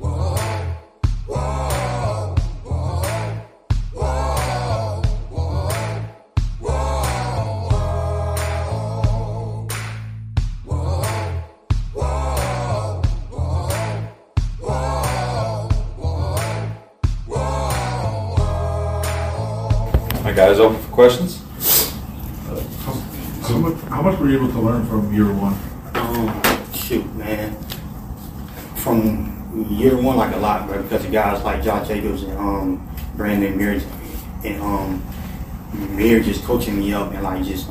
Whoa, whoa, whoa, whoa, whoa, whoa, whoa, whoa. Hi guys, open for questions. How much were you able to learn from year one? From year one, like a lot, bro, because of guys like Josh Jacobs and Brandon Mears, and Mears just coaching me up and like just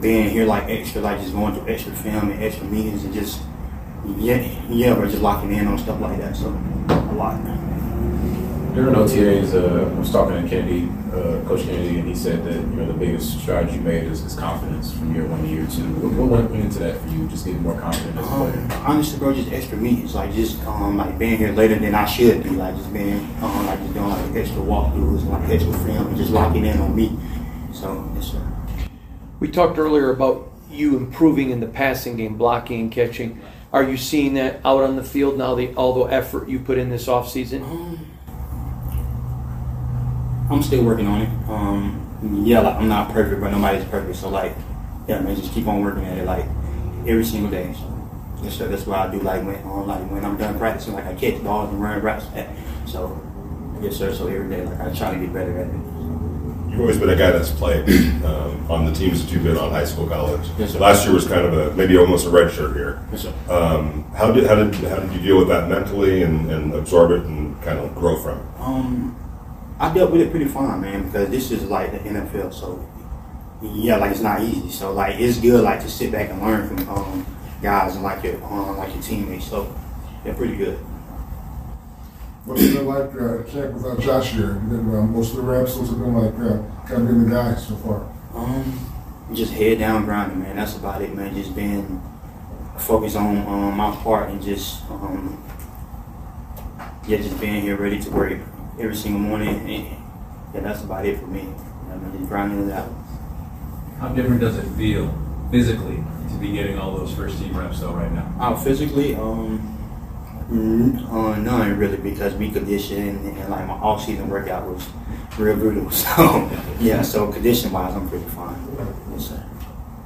being here like extra, like just going through extra film and extra meetings and just we're just locking in on stuff like that. So a lot. During OTAs, I was talking to Kennedy, Coach Kennedy, and he said that the biggest stride you made is confidence from year one to year two. What went into that for you? Just getting more confident as a player. Honestly, bro, just extra meetings, like being here later than I should be, like just being like just doing like extra walkthroughs, like extra film, and just locking in on me. So yes, sir. We talked earlier about you improving in the passing game, blocking and catching. Are you seeing that out on the field now? All the effort you put in this offseason? I'm still working on it. Like I'm not perfect, but nobody's perfect. So like, yeah, man, just keep on working at it like every single day. So that's what I do. Like when I'm done practicing, like I catch balls and run routes. So yes, sir. So every day, like I try to get better at it. You've always been a guy that's played on the teams that you've been on, high school, college. Yes, sir. Last year was kind of maybe almost a red shirt here. Yes, sir. How did you deal with that mentally and absorb it and kind of grow from it? I dealt with it pretty fine, man, because this is like the NFL, so yeah, like it's not easy. So like it's good, like to sit back and learn from guys and like your teammates. So they're pretty good. What was it like camp without Josh here? You did most of the reps. What's it been like kind of being the guy so far? Just head down grinding, man. That's about it, man. Just being focused on my part and just just being here ready to work every single morning, and yeah, that's about it for me. I'm just grinding it out. How different does it feel physically to be getting all those first team reps though right now? Physically, none really, because we conditioned and like my off season workout was real brutal. So yeah, so condition wise, I'm pretty fine. Yes, sir.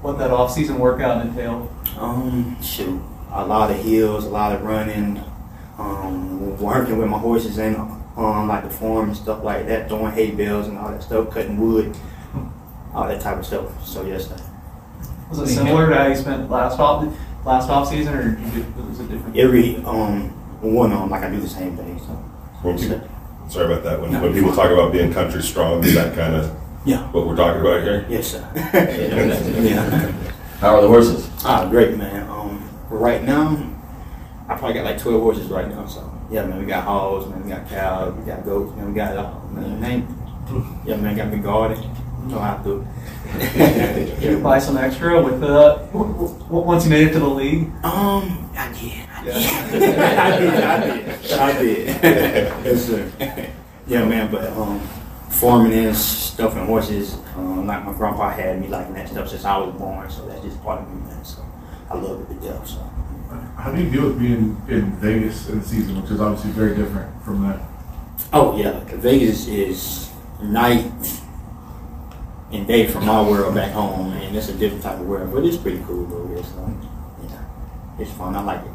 What that off season workout entail? A lot of hills, a lot of running, working with my horses and. Like the farm and stuff like that, throwing hay bales and all that stuff, cutting wood, all that type of stuff. So yes, sir. Was it similar to how you spent last off season, or was it different? Every like I do the same thing. So. Sorry about that. When people talk about being country strong, is that kind of what we're talking about here? Yes, sir. Yeah. How are the horses? Great, man. Right now, I probably got like 12 horses right now, so. Yeah, man, we got hogs, man, we got cows, we got goats, man, we got yeah, man, got me garden. No, I do. Did you buy some extra with once you made it to the league? I did. Yes, sir. Yeah, man, but farming and stuffing horses, like my grandpa had me liking that stuff since I was born, so that's just part of me, man. So I love it to death, so. How do you deal with being in Vegas in the season, which is obviously very different from that? Oh, yeah. Vegas is night and day from my world back home, and it's a different type of world, but it's pretty cool, though. It's fun. I like it.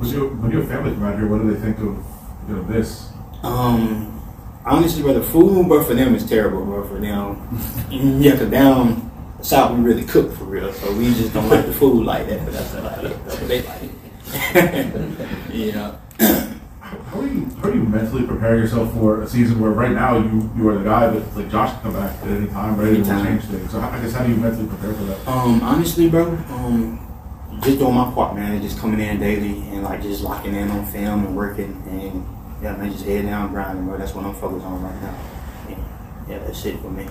When your family come out here, what do they think of this? Honestly, brother, food, but for them, it's terrible, bro. For them, because down south, we really cook for real, so we just don't like the food like that, but that's what they like. How are you mentally preparing yourself for a season where right now you are the guy that's like Josh can come back at any time, ready to change things? So I guess how do you mentally prepare for that? Honestly, bro, just doing my part, man. Just coming in daily and like just locking in on film and working, and yeah, man, just head down grinding, bro. That's what I'm focused on right now. And, yeah, that's it for me.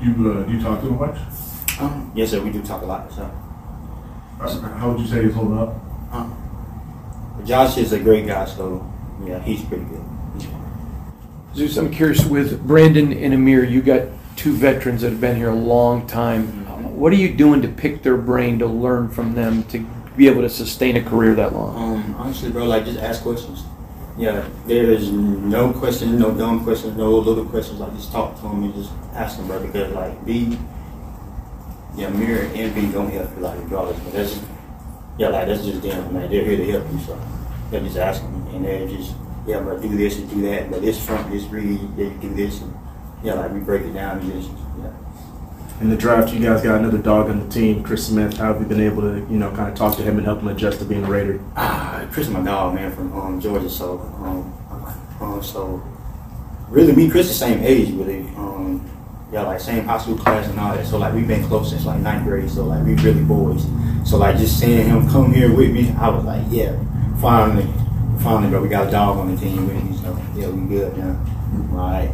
You talk to him much? Yes, sir. We do talk a lot. So, how would you say he's holding up? Josh is a great guy, so yeah, he's pretty good. Zeus, I'm curious, with Brandon and Amir, you got two veterans that have been here a long time. Mm-hmm. What are you doing to pick their brain, to learn from them, to be able to sustain a career that long? Honestly, bro, like just ask questions. Yeah, there's no question, no dumb questions, no little questions. Like just talk to them and just ask them, bro, because like Amir and B don't help you like regardless, but that's just, yeah, like that's just them, man. They're here to help you, so they just ask them, and they're just, yeah, bro, do this and do that, but this front, this read, they do this, and yeah, like we break it down and just, yeah. In the draft, you guys got another dog on the team, Chris Smith. How have you been able to, you know, kind of talk to him and help him adjust to being a Raider? Chris is my dog, man, from Georgia, so so really, me and Chris the same age, really. Yeah, like same high school class and all that. So like we've been close since like 9th grade. So like we really boys. So like just seeing him come here with me, I was like, yeah, finally, bro, we got a dog on the team with me. So yeah, we good now. Yeah. All right.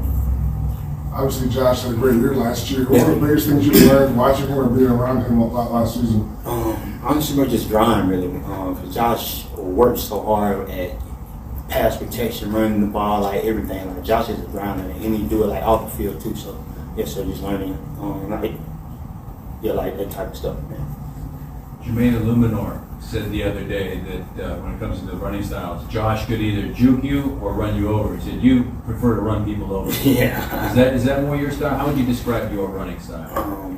Obviously, Josh had a great year last year. What were the biggest things you learned watching him or being around him a lot last season? Honestly, bro, just grind really. Cause Josh works so hard at pass protection, running the ball, like everything. Like Josh is a grinder, and he do it like off the field too. So. Yeah, so just learning, like that type of stuff, man. Jermaine Illuminor said the other day that when it comes to the running styles, Josh could either juke you or run you over. He said you prefer to run people over. Yeah. Is that more your style? How would you describe your running style?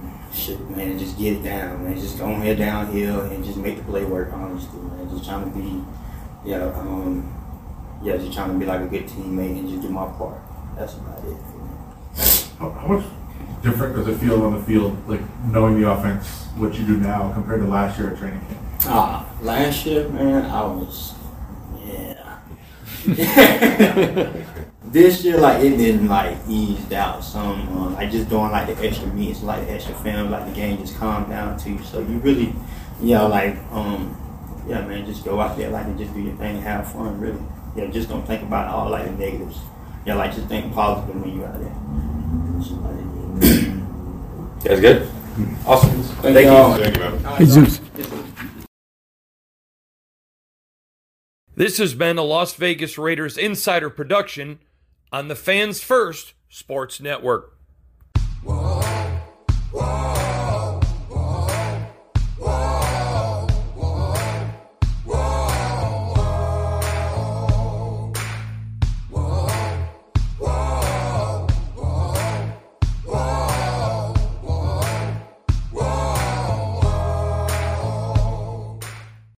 Man, just get it down, man. Just go ahead downhill and just make the play work, honestly, man. Just trying to be, just trying to be like a good teammate and just do my part. That's about it. How much different does it feel on the field, like knowing the offense, what you do now compared to last year at training camp? Last year, man, I was, yeah. This year, like, it didn't, like, eased out some. Like, just doing, like, the extra meets, like, the extra film, like, the game just calmed down to you. So you really, man, just go out there, like, and just do your thing, have fun, really. Yeah, just don't think about all, like, the negatives. Yeah, like, just think positive when you're out there. That's good. Awesome. Thank you. Hey, Zeus. This has been a Las Vegas Raiders Insider production on the Fans First Sports Network. Whoa, whoa.